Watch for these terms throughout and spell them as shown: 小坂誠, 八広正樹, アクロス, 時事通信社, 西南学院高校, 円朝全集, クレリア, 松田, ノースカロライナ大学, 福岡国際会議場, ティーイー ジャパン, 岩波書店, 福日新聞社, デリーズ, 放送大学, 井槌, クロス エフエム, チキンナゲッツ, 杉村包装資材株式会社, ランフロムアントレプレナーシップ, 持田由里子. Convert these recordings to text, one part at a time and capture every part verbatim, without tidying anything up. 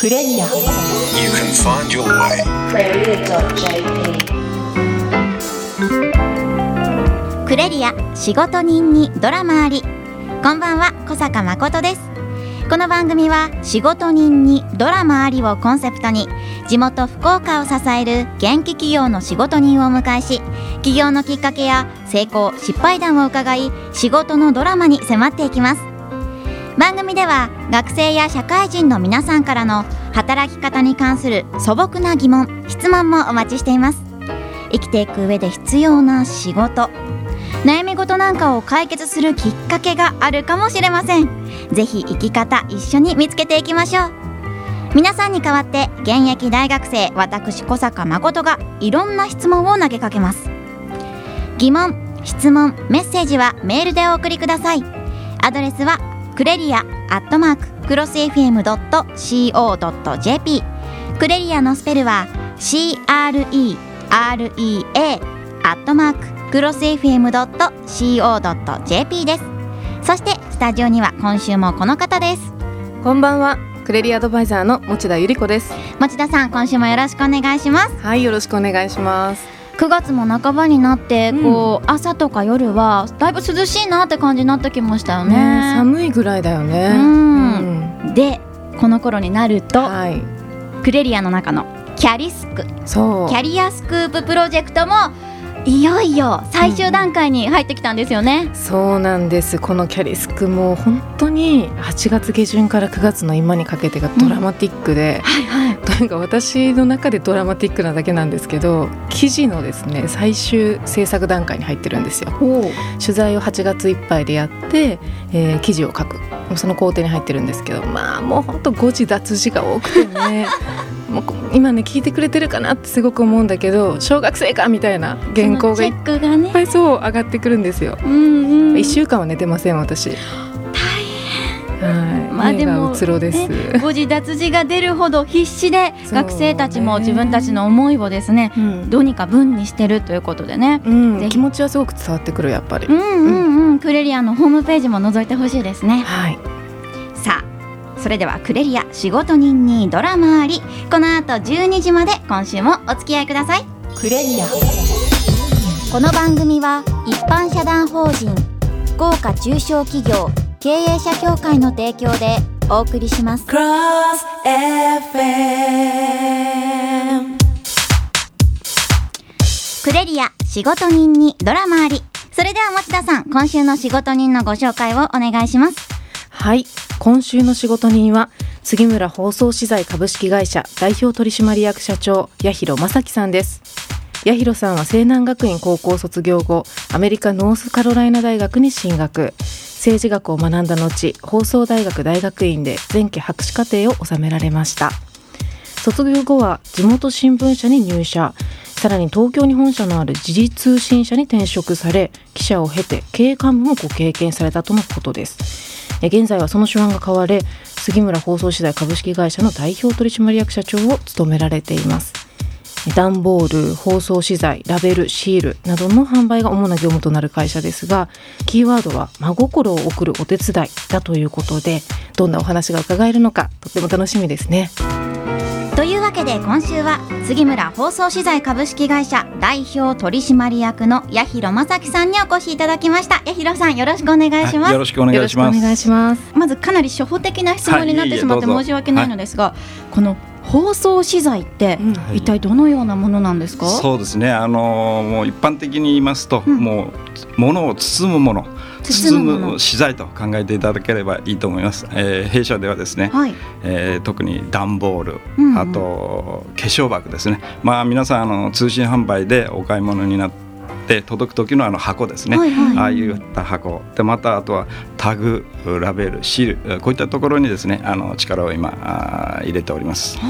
クレリア You can find your way クレリア仕事人にドラマあり。こんばんは、小坂誠です。この番組は仕事人にドラマありをコンセプトに、地元福岡を支える元気企業の仕事人をお迎えし、起業のきっかけや成功失敗談を伺い、仕事のドラマに迫っていきます。番組では学生や社会人の皆さんからの働き方に関する素朴な疑問・質問もお待ちしています。生きていく上で必要な仕事、悩み事なんかを解決するきっかけがあるかもしれません。ぜひ生き方一緒に見つけていきましょう。皆さんに代わって現役大学生私小坂誠がいろんな質問を投げかけます。疑問・質問・メッセージはメールでお送りください。アドレスはクレリアアットマーククロス エフエムドットシーオードットジェーピー クレリアのスペルは シーアールイーアールイーエー アットマーククロス エフエムドットシーオードットジェーピー です。そしてスタジオには今週もこの方です。こんばんは、クレリアアドバイザーの持田由里子です。持田さん、今週もよろしくお願いします。はい、よろしくお願いします。くがつも半ばになって、うん、こう朝とか夜はだいぶ涼しいなって感じになってきましたよね。ね、寒いぐらいだよね。うん、うん、でこの頃になると、はい、クレリアの中のキャリスク、そうキャリアスクーププロジェクトもいよいよ最終段階に入ってきたんですよね。うん、そうなんです。このキャリスクも本当にはちがつ下旬からくがつの今にかけてがドラマティックで、うん、はいはい、なんか私の中でドラマティックなだけなんですけど、記事のですね最終制作段階に入ってるんですよ。取材をはちがついっぱいでやって、えー、記事を書くその工程に入ってるんですけど、まあもうほんと誤字脱字が多くてねもう今ね聞いてくれてるかなってすごく思うんだけど、小学生かみたいな原稿がいっぱいそう上がってくるんですよ。うんうん、いっしゅうかんは寝てません私。はい、まあでもね、誤字脱字が出るほど必死で学生たちも自分たちの思いをですね、うん、どうにか文にしてるということでね、うん、気持ちはすごく伝わってくるやっぱり。うんうんうんうん、クレリアのホームページも覗いてほしいですね。はい、さあそれではクレリア仕事人にドラマあり、この後じゅうにじまで今週もお付き合いください。クレリア、この番組は一般社団法人福岡中小企業経営者協会の提供でお送りします。クロス エフエム クレリア仕事人にドラマあり。それでは持田さん、今週の仕事人のご紹介をお願いします。はい、今週の仕事人は杉村放送資材株式会社代表取締役社長八広正樹さんです。八広さんは西南学院高校卒業後、アメリカノースカロライナ大学に進学、政治学を学んだ後、放送大学大学院で前期博士課程を収められました。卒業後は地元新聞社に入社、さらに東京に本社のある時事通信社に転職され、記者を経て経営幹部もご経験されたとのことです。現在はその手腕が買われ、杉村放送資材株式会社の代表取締役社長を務められています。段ボール、包装資材、ラベル、シールなどの販売が主な業務となる会社ですが、キーワードは真心を送るお手伝いだということで、どんなお話が伺えるのかとっても楽しみですね。というわけで今週は杉村放送資材株式会社代表取締役の八広正樹さんにお越しいただきました。八広さん、よろしくお願いします。はい、よろしくお願いします。よろしくお願いします。まずかなり初歩的な質問になってしまって申し訳ないのですが、はい、この放送資材って一体どのようなものなんですか？はい、そうですね、あのー、もう一般的に言いますと、うん、もう物を包むもの包む資材と考えていただければいいと思います。えー、弊社ではですね、はい、えー、特に段ボール、うんうん、あと化粧箱ですね、まあ、皆さんあの通信販売でお買い物になって届く時のあの箱ですね、はいはい、ああいった箱で、またあとはタグ、ラベル、シール、こういったところにですねあの力を今入れております。あ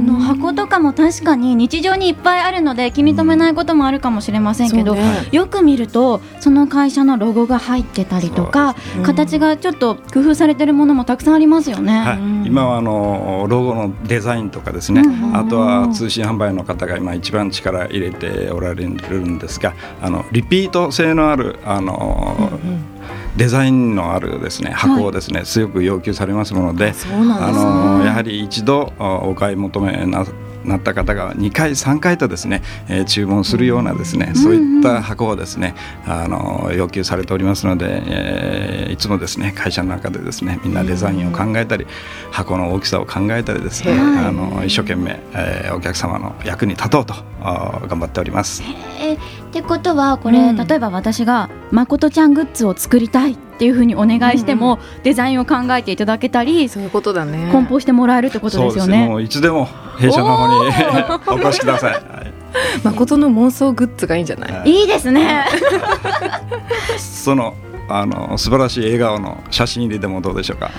の箱とかも確かに日常にいっぱいあるので気に留めないこともあるかもしれませんけど、うん、ね、よく見るとその会社のロゴが入ってたりとか、うん、形がちょっと工夫されてるものもたくさんありますよね。はい、今はあのロゴのデザインとかですね、うん、あとは通信販売の方が今一番力入れておられるんですが、あのリピート性のあるあの、うんうん、デザインのあるですね箱をですね、はい、強く要求されますもので、そうなんですね、あのやはり一度お買い求めななった方がにかいさんかいとですね、えー、注文するようなですね、うん、そういった箱をですね、あの要求されておりますので、えー、いつもですね会社の中でですねみんなデザインを考えたり、うん、箱の大きさを考えたりですね、あの一生懸命、えー、お客様の役に立とうと頑張っております。えー、ってことはこれ、うん、例えば私がまことちゃんグッズを作りたいっていうふうにお願いしても、うんうん、デザインを考えていただけたり、そういうことだね、梱包してもらえるってことですよね。そうですね、もういつでも弊社の方にお越しください。はい、誠の妄想グッズがいいんじゃない？はい、いいですね。そのあの素晴らしい笑顔の写真入りでもどうでしょうか。わ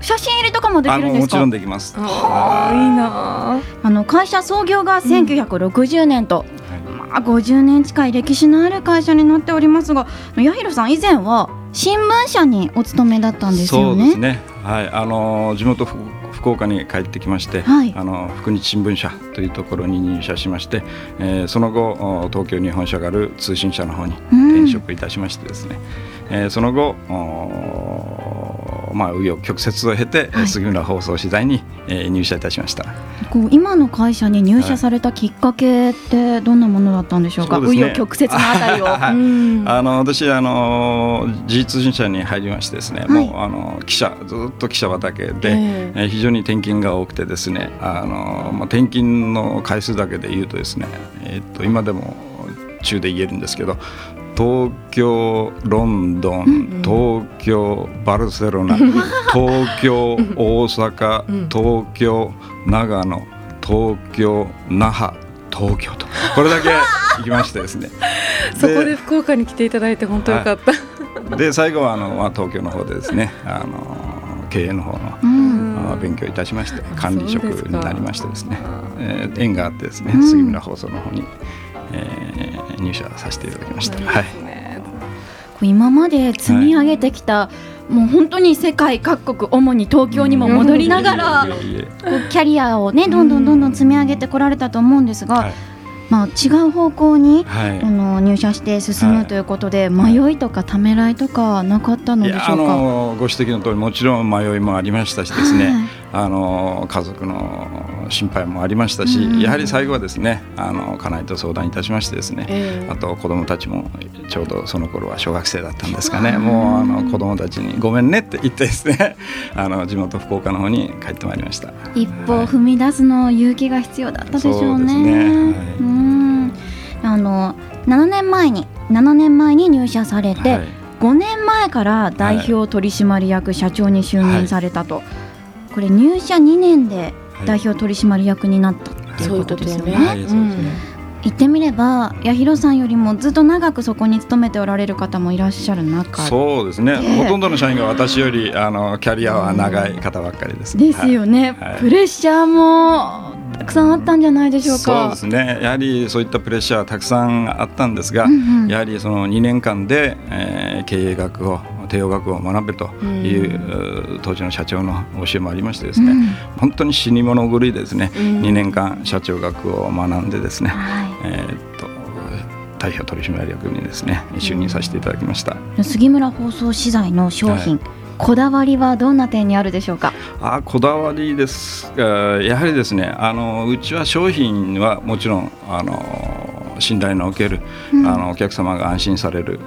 写真入りとかもできるんですか？あのもちろんできます。ああいいな。あの会社創業がせんきゅうひゃくろくじゅうねんと、うんはいまあ、ごじゅうねん近い歴史のある会社になっておりますが、八尋さん以前は新聞社にお勤めだったんですよね。そうですね、はい、あの地元福岡に帰ってきまして、はい、あの福日新聞社というところに入社しまして、えー、その後東京に本社がある通信社の方に転職いたしましてですね、うんえー、その後まあ紆余曲折を経て、はい、杉村放送資材に、えー、入社いたしました。こう今の会社に入社されたきっかけってどんなものだったんでしょうか？紆余、ね、曲折のあたりを、はいうん、あの私あの時事通信社に入りましてですね、はい、もうあの記者ずっと記者畑で、えー、非常に転勤が多くてですね、あの、まあ、転勤の回数だけで言うとですね、えー、っと今でも中で言えるんですけど、東京ロンドン、うん、東京バルセロナ、東京大阪、うん、東京長野、東京那覇、東京とこれだけ行きましてですねそこで福岡に来ていただいて本当によかった、はい、で最後はあの、まあ、東京の方でですね、あの経営の方の、うん、あ勉強いたしまして管理職になりましてですね、えー、縁があってですね、うん、杉村放送の方にえー、入社させていただきました。はい、今まで積み上げてきた、はい、もう本当に世界各国主に東京にも戻りながら、うん、キャリアをねどんどんどんどん積み上げてこられたと思うんですが、はいまあ、違う方向に、はい、あの入社して進むということで、はい、迷いとかためらいとかなかったのでしょうか？いや、あのご指摘の通りもちろん迷いもありましたしですね、はい、あの家族の心配もありましたし、うん、やはり最後はですねあの家内と相談いたしましてですね、えー、あと子どもたちもちょうどその頃は小学生だったんですかね、もうあの子どもたちにごめんねって言ってですねあの地元福岡の方に帰ってまいりました。一歩踏み出すの勇気が必要だったでしょうね。そうですね、はいうんあのななねんまえにななねんまえに入社されて、はい、ごねんまえから代表取締役社長に就任されたと、はい、これ入社にねんで代表取締役になったっていうことですよね。言ってみれば八尋さんよりもずっと長くそこに勤めておられる方もいらっしゃる中で、そうですね、ほとんどの社員が私よりあのキャリアは長い方ばっかりです、うん、ですよね、はい、プレッシャーもたくさんあったんじゃないでしょうか。そうですね、やはりそういったプレッシャーはたくさんあったんですが、うんうん、やはりそのにねんかんで、えー、経営学を帝王学を学べという、うん、当時の社長の教えもありましてですね、うん、本当に死に物狂いですね、うん、にねんかん社長学を学んでですね、はいえー、っと代表取締役にですね就任させていただきました。杉村放送資材の商品、はい、こだわりはどんな点にあるでしょうか？あこだわりですが、やはりですねあのうちは商品はもちろんあの信頼のおける、うん、あのお客様が安心される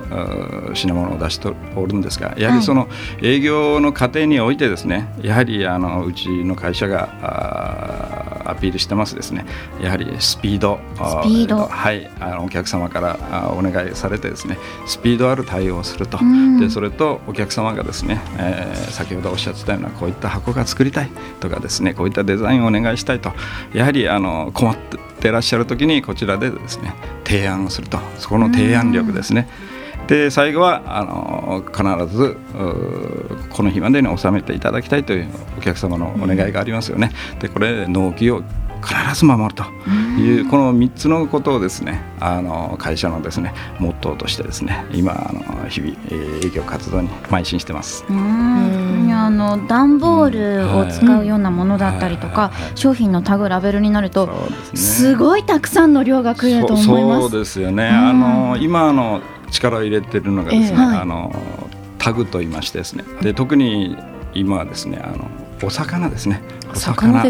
品物を出しておるんですが、やはりその営業の過程においてですね、やはりあのうちの会社がアピールしてますですね、やはりスピード、スピード、はい、あのお客様からお願いされてですねスピードある対応をすると、うん、でそれとお客様がですね、えー、先ほどおっしゃってたようなこういった箱が作りたいとかですねこういったデザインをお願いしたいと、やはりあの困っていらっしゃるときにこちらでですね提案をすると、そこの提案力ですね、で最後はあの必ずこの日までに収めていただきたいというお客様のお願いがありますよね、うん、でこれ納期を必ず守るというこのみっつのことをですねあの会社のですねモットーとしてですね今あの日々営業活動に邁進してます。うんあの段ボールを使うようなものだったりとか、うんはい、商品のタグラベルになると、ね、すごいたくさんの量が来ると思います。そう、そうですよね、あの今の力を入れているのがですね、えーはい、あのタグと言いましてですね、で特に今はですね、あのお魚ですね、お魚、養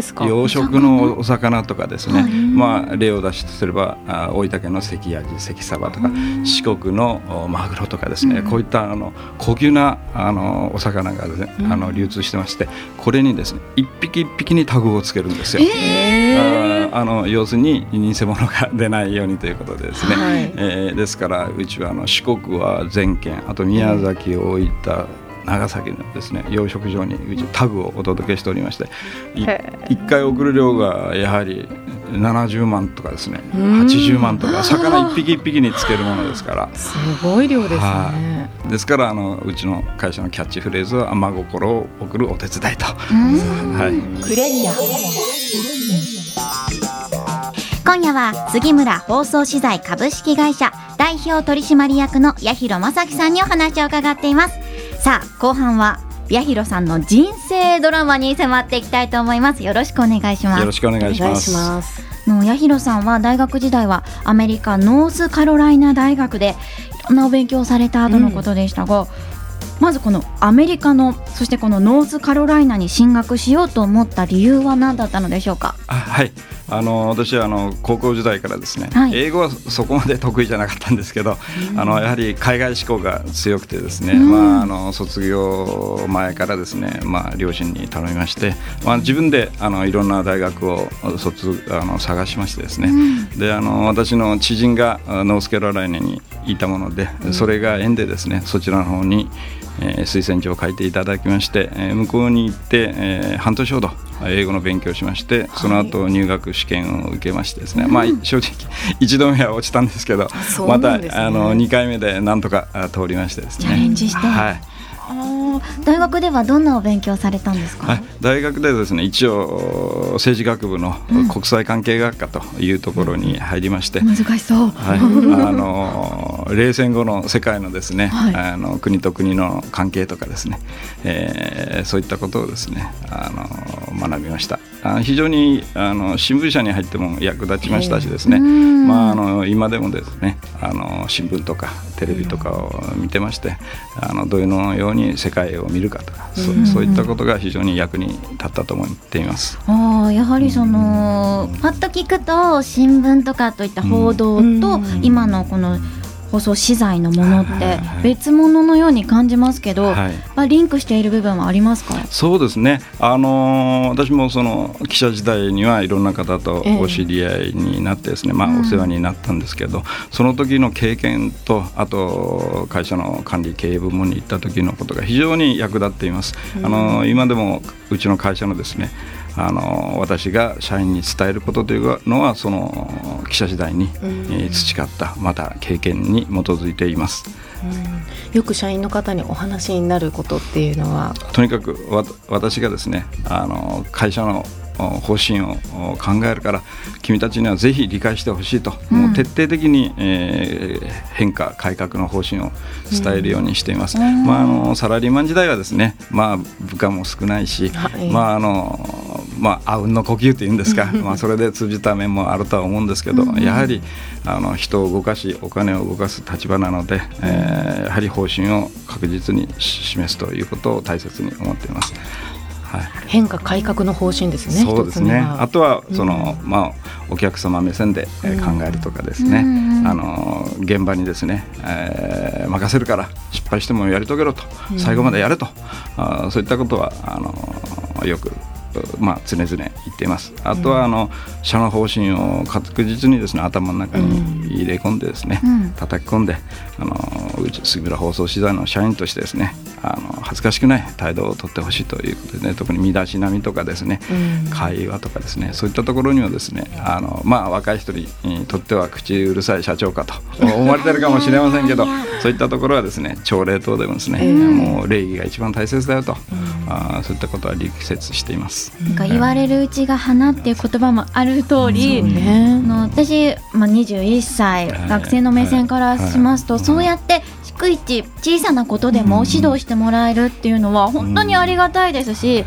殖のお魚とかですね、はい、まあ、例を出しとすれば大分県の関アジ、関サバとか、うん、四国のマグロとかですね、うん、こういったあの高級なあのお魚がですね、うん、あの流通してまして、これにですね一匹一匹にタグをつけるんですよ、えー、ああの要するに偽物が出ないようにということでですね、はい、えー、ですからうちはあの四国は全県、あと宮崎、大分、うん長崎のですね養殖場にうちタグをお届けしておりまして、いっかい送る量がやはりななじゅうまんとかですねはちじゅうまんとか、魚一匹一匹につけるものですから、すごい量ですね、はあ、ですからあのうちの会社のキャッチフレーズは甘心を送るお手伝いと、はい、クレリア。今夜は杉村放送資材株式会社代表取締役の八尋正樹さんにお話を伺っています。さあ後半は八尋さんの人生ドラマに迫っていきたいと思います。よろしくお願いします。よろしくお願いします。の八尋さんは大学時代はアメリカノースカロライナ大学でいろんなお勉強をされたとのことでしたが、うん、まずこのアメリカの、そしてこのノースカロライナに進学しようと思った理由は何だったのでしょうか。あ、はい、あの私はあの高校時代からですね、はい、英語はそこまで得意じゃなかったんですけど、うん、あのやはり海外志向が強くてですね、うん、まあ、あの卒業前からですね、まあ、両親に頼みまして、まあ、自分であのいろんな大学を卒あの探しましてですね、うん、であの私の知人がノースカロライナにいたもので、うん、それが縁でですねそちらの方に、えー、推薦状を書いていただきまして、えー、向こうに行って、えー、半年ほど英語の勉強しまして、その後入学試験を受けましてですね、はい、まあ、正直いちどめは落ちたんですけど、うん、また、ね、あのにかいめでなんとか通りましてですね、チャレンジして、はい、大学ではどんなお勉強されたんですか。はい、大学でですね一応政治学部の国際関係学科というところに入りまして、うん、難しそう、はい、あの冷戦後の世界のですね、はい、あの国と国の関係とかですね、えー、そういったことをですねあの学びました。あ、非常にあの新聞社に入っても役立ちましたしですね、えーまあ、あの今でもですねあの新聞とかテレビとかを見てまして、うん、あのどのように世界を見るかとか、うんうん、そ, そういったことが非常に役に立ったと思っています。あ、やはりその、うん、パッと聞くと新聞とかといった報道と、うん、今のこの放送資材のものって別物のように感じますけど、はい、まあ、リンクしている部分はありますか。そうですね、あのー、私もその記者時代にはいろんな方とお知り合いになってですね、ええ、まあ、お世話になったんですけど、うん、その時の経験とあと会社の管理経営部門に行った時のことが非常に役立っています、うん、あのー、今でもうちの会社のですねあの私が社員に伝えることというのはその記者時代に、えー、培ったまた経験に基づいています。うん、よく社員の方にお話になることっていうのはとにかくわ私がですねあの会社の方針を考えるから君たちにはぜひ理解してほしいと、うん、もう徹底的に、えー、変化改革の方針を伝えるようにしています。うん、まあ、あのサラリーマン時代はですね、まあ、部下も少ないし、はい、まああのまあうんの呼吸というんですかまあそれで通じた面もあるとは思うんですけど、やはりあの人を動かしお金を動かす立場なので、えー、やはり方針を確実に示すということを大切に思っています。はい、変化改革の方針ですね。そうですね、あとはその、うん、まあ、お客様目線で考えるとかですね、うん、あの現場にですね、えー、任せるから失敗してもやり遂げろと、うん、最後までやれと、あ、そういったことはあのよく、まあ、常々言っています。あとはあの社の方針を確実にですね頭の中に入れ込んでですね、うん、叩き込んであのうち杉村放送資材の社員としてですねあの恥ずかしくない態度を取ってほしいということでね、特に身だしなみとかですね、うん、会話とかですねそういったところにはですねあの、まあ、若い人にとっては口うるさい社長かと思われてるかもしれませんけどそういったところはですね朝礼等でもですね、うん、もう礼儀が一番大切だよと、うん、あそういったことは力説しています。なんか言われるうちが花っていう言葉もある通り、うんね、あの私、まあ、にじゅういっさい、はい、学生の目線からしますと、はいはい、そうやって逐一小さなことでも指導してもらえるっていうのは本当にありがたいですし、うん、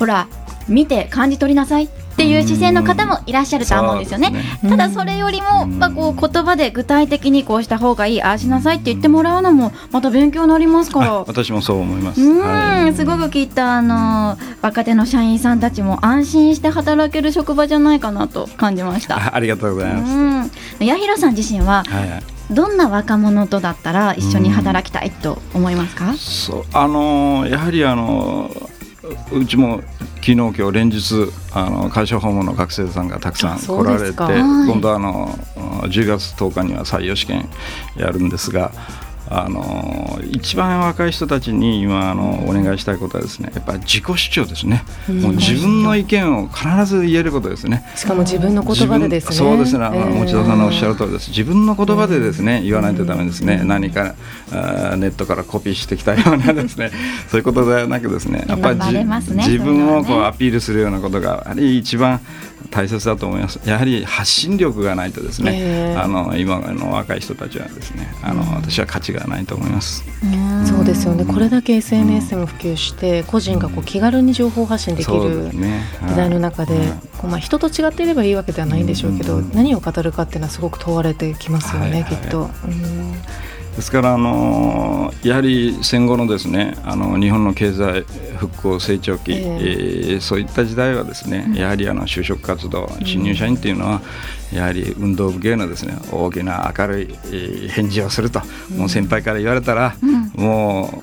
ほら見て感じ取りなさいっていう視線の方もいらっしゃると思うんですよね。ただそれよりも、まあ、こう言葉で具体的にこうした方がいい、ああしなさいって言ってもらうのもまた勉強になりますから、はい、私もそう思います。うん、はい、すごく聞いたあの若手の社員さんたちも安心して働ける職場じゃないかなと感じました。 あ, ありがとうございます。八尋さん自身は、はいはい、どんな若者とだったら一緒に働きたいと思いますか？そう、あのー、やはりあのー、うちも昨日今日連日あの会社訪問の学生さんがたくさん来られて、今度はあのじゅうがつとおかには採用試験やるんですが、あの一番若い人たちに今あのお願いしたいことはですね、やっぱり自己主張ですね。もう自分の意見を必ず言えることですね。しかも自分の言葉でですね。そうですね、あの、えー、持田さんのおっしゃる通りです。自分の言葉でですね、言わないとダメですね。何かネットからコピーしてきたようなですねそういうことではなくですね、やっぱり、ね、自分をこうアピールするようなことがあれ一番大切だと思います。やはり発信力がないとですね、えー、あの今の若い人たちはですね、あの私は価値がないと思います。うん、そうですよね。これだけ エスエヌエス も普及して、うん、個人がこう気軽に情報発信できる時代の中で、ね、はい、まあ、人と違っていればいいわけではないんでしょうけど、うん、何を語るかっていうのはすごく問われてきますよね、はいはい、きっと。うん、ですから、あのー、やはり戦後のですね、あの日本の経済復興成長期、えーえー、そういった時代はですね、うん、やはりあの就職活動、新入社員というのは、うん、やはり運動部系のですね、大きな明るい返事をすると、うん、もう先輩から言われたら、うん、もう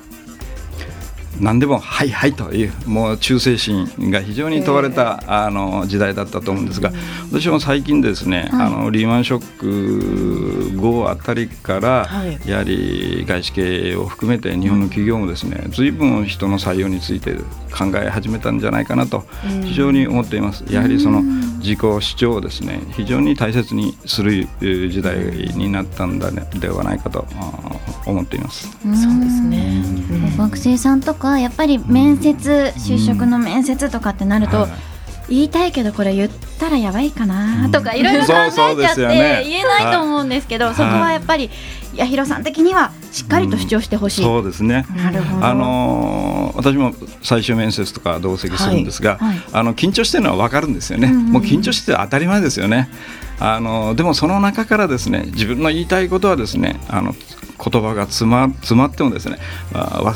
何でもはいはいという、もう忠誠心が非常に問われた、えー、あの時代だったと思うんですが、うん、私も最近ですね、はい、あのリーマンショック後あたりから、はい、やはり外資系を含めて日本の企業もですね、随分人の採用について考え始めたんじゃないかなと非常に思っています。うん、やはりその自己主張をですね、非常に大切にする時代になったんだ、ね、ではないかと思っています。うん、そうですね、うん、学生さんとかやっぱり面接、うん、就職の面接とかってなると、うん、言いたいけどこれ言ったらやばいかなとかいろいろ考えちゃって言えないと思うんですけど、そこはやっぱり八尋さん的にはしっかりと主張してほしい。うん、そうですね。なるほど。あのー、私も最終面接とか同席するんですが、はいはい、あの緊張してるのは分かるんですよね。うんうん、もう緊張して当たり前ですよね。あのでもその中からですね、自分の言いたいことはですね、あの言葉が詰 ま, 詰まってもですね、あ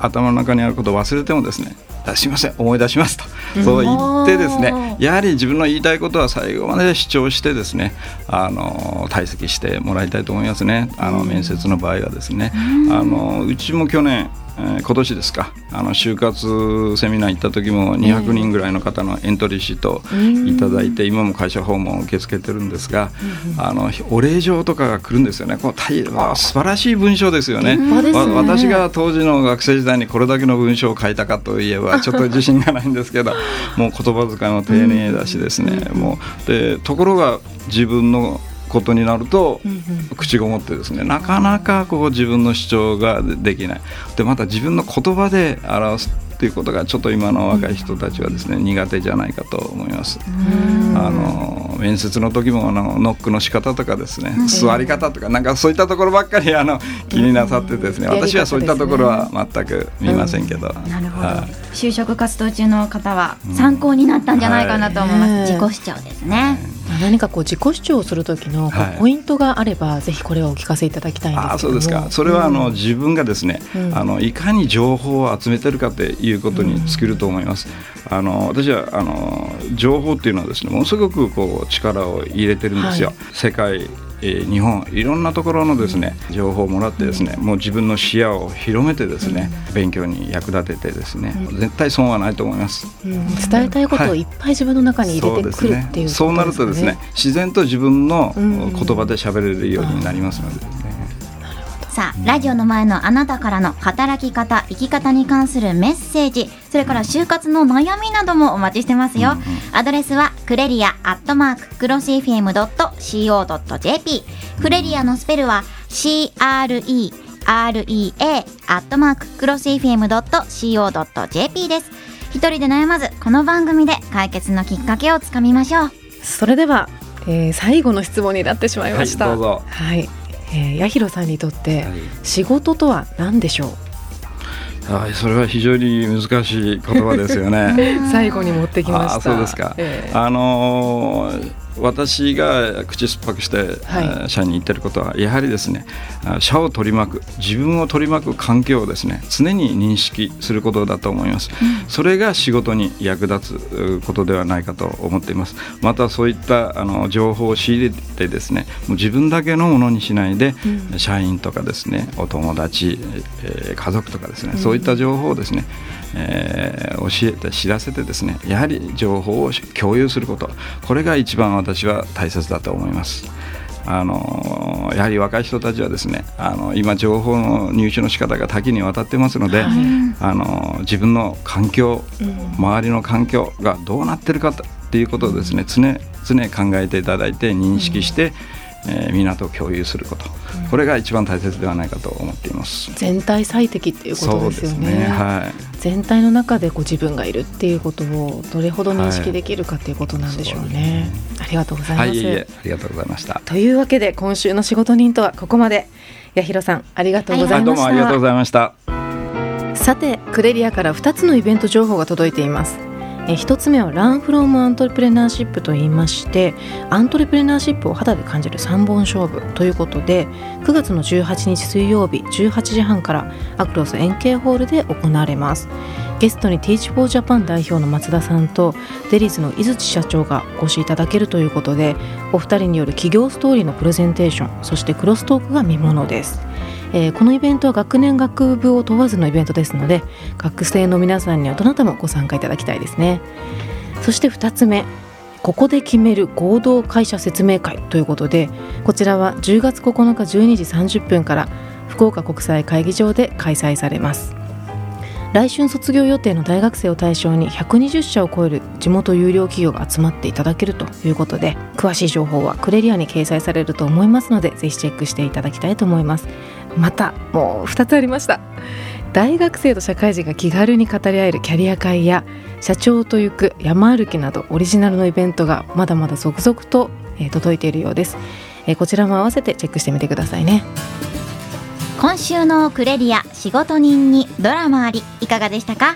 頭の中にあることを忘れてもですね、すみません思い出しますとそう言ってですね、やはり自分の言いたいことは最後まで主張してですね、あの退席してもらいたいと思いますね。あの面接の場合はですね、あのうちも去年今年ですか、あの就活セミナー行った時もにひゃくにんぐらいの方のエントリーシートをいただいて、今も会社訪問を受け付けてるんですが、あのお礼状とかが来るんですよね。こう大素晴らしい文章ですよね。私が当時の学生時代にこれだけの文章を書いたかといえばちょっと自信がないんですけどもう言葉遣いも丁寧だしですね、もうでところが自分のことになると口ごもってですね、なかなかこう自分の主張ができない。でまた自分の言葉で表すということがちょっと今の若い人たちはですね、苦手じゃないかと思います。あの面接の時もあのノックの仕方とかですね、座り方とかなんかそういったところばっかりあの気になさってですね、私はそういったところは全く見ませんけど、うん、なるほど。はい、就職活動中の方は参考になったんじゃないかなと思います。はい、自己主張ですね。はい、何かこう自己主張をする時のポイントがあれば、はい、ぜひこれをお聞かせいただきたいんですけども。あ、そうですか。それはあの、うん、自分がですね、うん、あのいかに情報を集めてるかということに尽きると思います。うん、あの私はあの情報というのはですね、ものすごくこう力を入れてるんですよ。はい、世界、日本いろんなところのですね、情報をもらってですね、もう自分の視野を広めてですね、勉強に役立ててですね、絶対損はないと思います。うん、伝えたいことをいっぱい自分の中に入れてくるっていうことですね。そうなるとですね、自然と自分の言葉で喋れるようになりますので、ね、さあラジオの前のあなたからの働き方、生き方に関するメッセージ、それから就活の悩みなどもお待ちしてますよ。うんうん、アドレスはクレリアアットマーククロシ エフエムドットシーオードットジェーピー、 クレリアのスペルは シーアールイーアールイーエー アットマーククロシ エフエムドットシーオードットジェーピー です。一人で悩まず、この番組で解決のきっかけをつかみましょう。それでは、えー、最後の質問になってしまいました。はい、どうぞ。はい、えー、八尋さんにとって仕事とは何でしょう？はい、それは非常に難しい言葉ですよね最後に持ってきました。あ、そうですか、えーあのー、私が口酸っぱくして、はい、社に言ってることはやはりですね、社を取り巻く、自分を取り巻く環境をですね常に認識することだと思います、うん、それが仕事に役立つことではないかと思っています。またそういったあの情報を仕入れてですね、もう自分だけのものにしないで、うん、社員とかですね、お友達、えー、家族とかですね、うん、そういった情報をですね、えー、教えて知らせてですね、やはり情報を共有すること、これが一番私は大切だと思います。あのやはり若い人たちはですね、あの今情報の入手の仕方が多岐にわたってますので、はい、あの自分の環境、周りの環境がどうなってるかっていうことをですね、常々考えていただいて認識して、うん、えー、みんなと共有すること、うん、これが一番大切ではないかと思っています。全体最適っていうことですよ ね, そうですね、はい、全体の中でこう自分がいるっていうことをどれほど認識できるかっていうことなんでしょうね、はい、ありがとうございます、はい、いいえ、ありがとうございました。というわけで今週の仕事人とはここまで。八尋さん、ありがとうございました、はい、どうもありがとうございました。さて、クレリアからふたつのイベント情報が届いています。えひとつめはランフロムアントレプレナーシップといいまして、アントレプレナーシップを肌で感じるさんぼん勝負ということで、くがつのじゅうはちにち水曜日じゅうはちじはんからアクロス円形ホールで行われます。ゲストに ティーイー ジャパン代表の松田さんとデリーズの井槌社長がお越しいただけるということで、お二人による企業ストーリーのプレゼンテーション、そしてクロストークが見ものです。えー、このイベントは学年学部を問わずのイベントですので、学生の皆さんにはどなたもご参加いただきたいですね。そしてふたつめ、ここで決める合同会社説明会ということで、こちらはじゅうがつここのかじゅうにじさんじゅっぷんから福岡国際会議場で開催されます。来春卒業予定の大学生を対象にひゃくにじゅっしゃを超える地元優良企業が集まっていただけるということで、詳しい情報はクレリアに掲載されると思いますので、ぜひチェックしていただきたいと思います。またもうふたつありました。大学生と社会人が気軽に語り合えるキャリア会や、社長と行く山歩きなどオリジナルのイベントがまだまだ続々と届いているようです。こちらも合わせてチェックしてみてくださいね。今週のクレリア仕事人にドラマあり、いかがでしたか？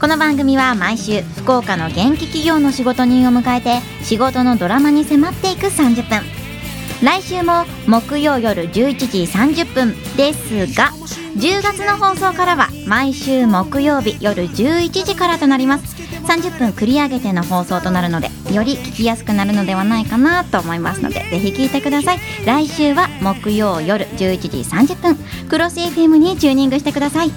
この番組は毎週福岡の元気企業の仕事人を迎えて、仕事のドラマに迫っていくさんじゅっぷん。来週も木曜夜じゅういちじさんじゅっぷんですが、じゅうがつの放送からは毎週木曜日夜じゅういちじからとなります。さんじゅっぷん繰り上げての放送となるので、より聞きやすくなるのではないかなと思いますので、ぜひ聞いてください。来週は木曜夜じゅういちじさんじゅっぷん、クロス エフエム にチューニングしてください。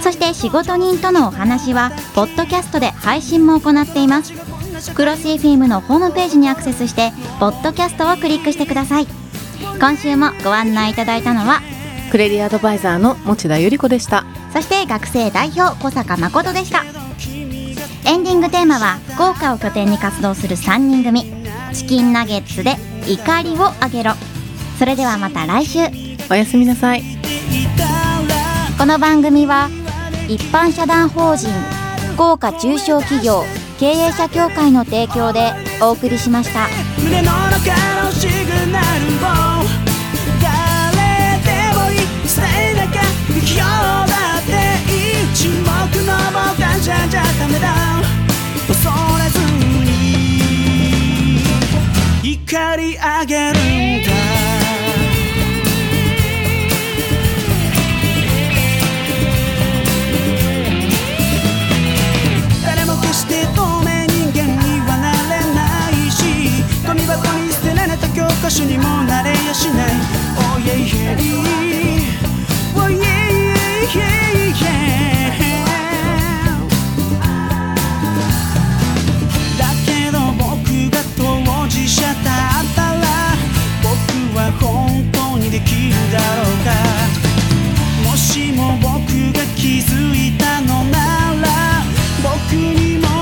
そして仕事人とのお話はポッドキャストで配信も行っています。クロス エフエム のホームページにアクセスしてポッドキャストをクリックしてください。今週もご案内いただいたのはクレリアアドバイザーの持田由里子でした。そして学生代表小坂誠でした。エンディングテーマは福岡を拠点に活動するさんにん組、チキンナゲッツで怒りをあげろ。それではまた来週、おやすみなさい。この番組は一般社団法人福岡中小企業経営者協会の提供でお送りしました。胸の中のシグナルを誰でもいい、伝えなきゃ不器用だっていい、沈黙のボタンじゃんじゃダメだ、恐れずに怒りあげるんだ。教科書にも慣れやしない、oh yeah yeah oh yeah yeah yeah。 だけど僕が当事者だったら、僕は本当にできるだろうか。もしも僕が気づいたのなら、僕にも